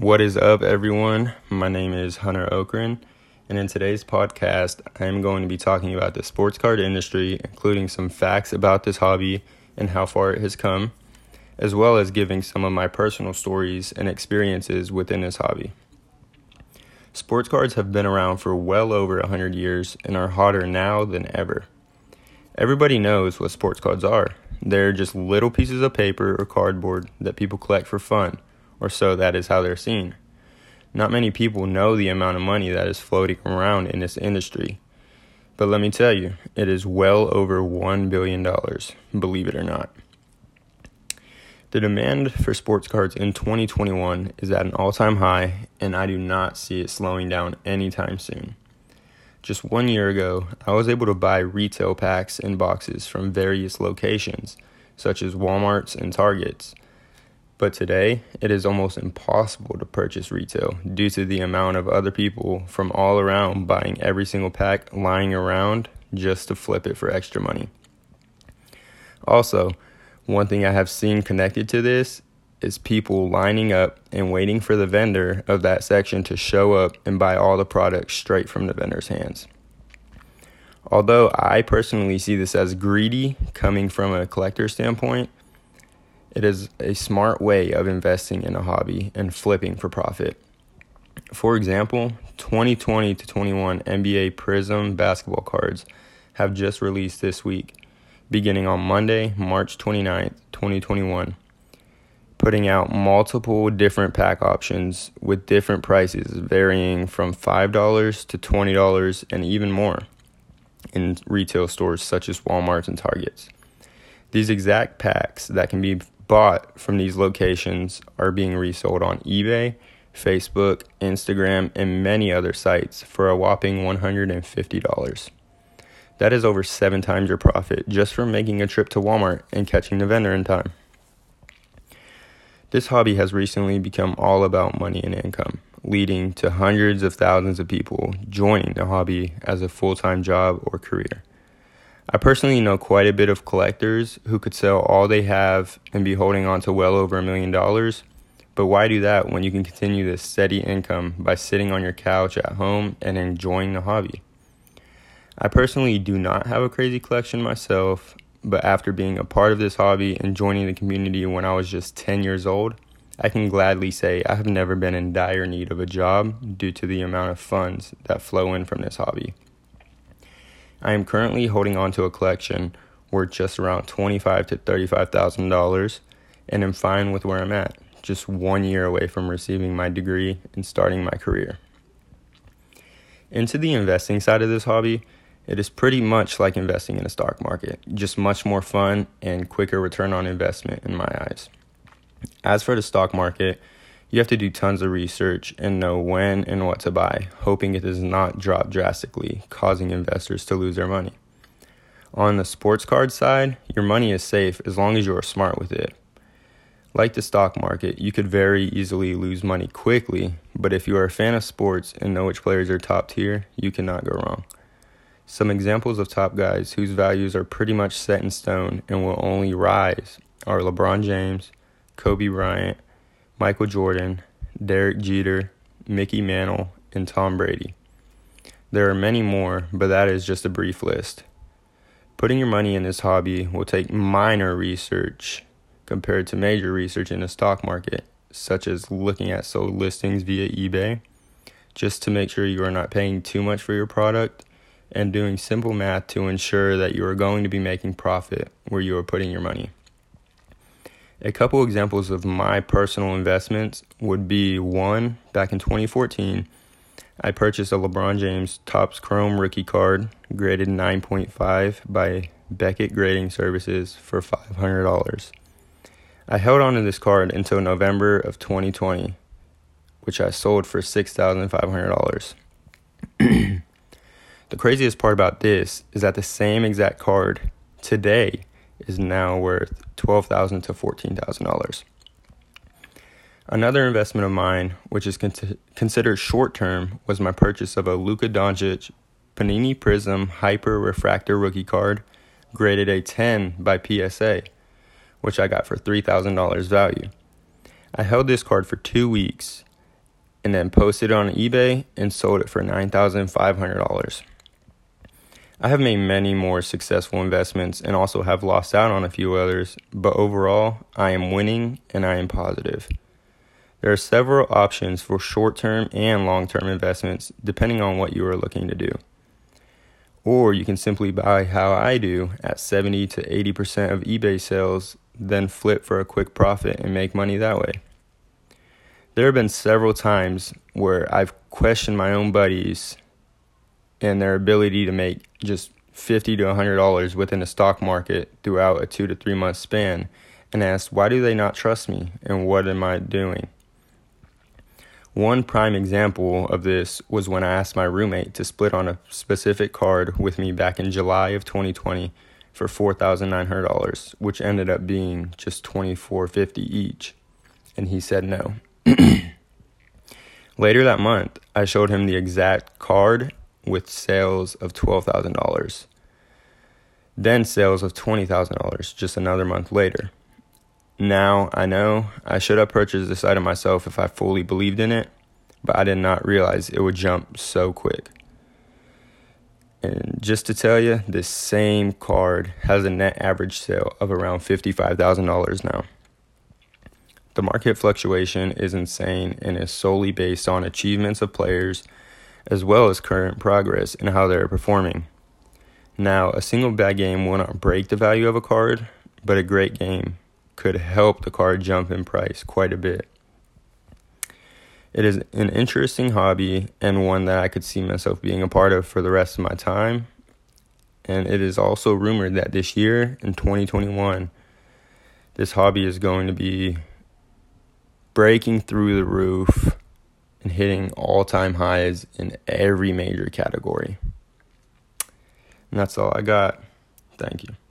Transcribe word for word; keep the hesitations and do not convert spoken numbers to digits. What is up, everyone? My name is Hunter Okren, and in today's podcast, I am going to be talking about the sports card industry, including some facts about this hobby and how far it has come, as well as giving some of my personal stories and experiences within this hobby. Sports cards have been around for well over one hundred years and are hotter now than ever. Everybody knows what sports cards are. They're just little pieces of paper or cardboard that people collect for fun. Or so that is how they're seen. Not many people know the amount of money that is floating around in this industry. But let me tell you, it is well over one billion dollars, believe it or not. The demand for sports cards in twenty twenty-one is at an all-time high, and I do not see it slowing down anytime soon. Just one year ago, I was able to buy retail packs and boxes from various locations, such as Walmarts and Targets. But today, it is almost impossible to purchase retail due to the amount of other people from all around buying every single pack lying around just to flip it for extra money. Also, one thing I have seen connected to this is people lining up and waiting for the vendor of that section to show up and buy all the products straight from the vendor's hands. Although I personally see this as greedy coming from a collector standpoint, it is a smart way of investing in a hobby and flipping for profit. For example, twenty twenty to twenty-one N B A Prism basketball cards have just released this week, beginning on Monday, March twenty-ninth, twenty twenty-one, putting out multiple different pack options with different prices varying from five dollars to twenty dollars and even more in retail stores such as Walmart and Targets. These exact packs that can be bought from these locations are being resold on eBay, Facebook, Instagram, and many other sites for a whopping one hundred fifty dollars. That is over seven times your profit just for making a trip to Walmart and catching the vendor in time. This hobby has recently become all about money and income, leading to hundreds of thousands of people joining the hobby as a full-time job or career. I personally know quite a bit of collectors who could sell all they have and be holding on to well over a million dollars, but why do that when you can continue this steady income by sitting on your couch at home and enjoying the hobby? I personally do not have a crazy collection myself, but after being a part of this hobby and joining the community when I was just ten years old, I can gladly say I have never been in dire need of a job due to the amount of funds that flow in from this hobby. I am currently holding on to a collection worth just around twenty-five thousand to thirty-five thousand dollars, and am fine with where I'm at, just one year away from receiving my degree and starting my career. Into the investing side of this hobby, it is pretty much like investing in a stock market, just much more fun and quicker return on investment in my eyes. As for the stock market, you have to do tons of research and know when and what to buy, hoping it does not drop drastically, causing investors to lose their money. On the sports card side, your money is safe as long as you are smart with it. Like the stock market, you could very easily lose money quickly, but if you are a fan of sports and know which players are top tier, you cannot go wrong. Some examples of top guys whose values are pretty much set in stone and will only rise are LeBron James, Kobe Bryant, Michael Jordan, Derek Jeter, Mickey Mantle, and Tom Brady. There are many more, but that is just a brief list. Putting your money in this hobby will take minor research compared to major research in the stock market, such as looking at sold listings via eBay, just to make sure you are not paying too much for your product, and doing simple math to ensure that you are going to be making profit where you are putting your money. A couple examples of my personal investments would be, one, back in twenty fourteen, I purchased a LeBron James Topps Chrome rookie card graded nine point five by Beckett Grading Services for five hundred dollars. I held on to this card until November of twenty twenty, which I sold for six thousand five hundred dollars. The craziest part about this is that the same exact card today is now worth twelve thousand to fourteen thousand dollars. Another investment of mine, which is con- considered short-term, was my purchase of a Luka Doncic Panini Prism Hyper Refractor rookie card, graded a ten by P S A, which I got for three thousand dollars value. I held this card for two weeks, and then posted it on eBay and sold it for nine thousand five hundred dollars. I have made many more successful investments and also have lost out on a few others, but overall, I am winning and I am positive. There are several options for short-term and long-term investments depending on what you are looking to do. Or you can simply buy how I do at seventy to eighty percent of eBay sales, then flip for a quick profit and make money that way. There have been several times where I've questioned my own buddies and their ability to make just fifty to one hundred dollars within the stock market throughout a two to three month span, and asked, why do they not trust me and what am I doing? One prime example of this was when I asked my roommate to split on a specific card with me back in July of twenty twenty for four thousand nine hundred dollars, which ended up being just twenty-four fifty each, and he said no. Later that month, I showed him the exact card with sales of twelve thousand dollars, then sales of twenty thousand dollars just another month later. Now I know I should have purchased this item myself if I fully believed in it, but I did not realize it would jump so quick. And just to tell you, this same card has a net average sale of around fifty-five thousand dollars now. The market fluctuation is insane and is solely based on achievements of players as well as current progress and how they are performing. Now, a single bad game will not break the value of a card, but a great game could help the card jump in price quite a bit. It is an interesting hobby and one that I could see myself being a part of for the rest of my time. And it is also rumored that this year, in twenty twenty-one, this hobby is going to be breaking through the roof and hitting all-time highs in every major category. And that's all I got. Thank you.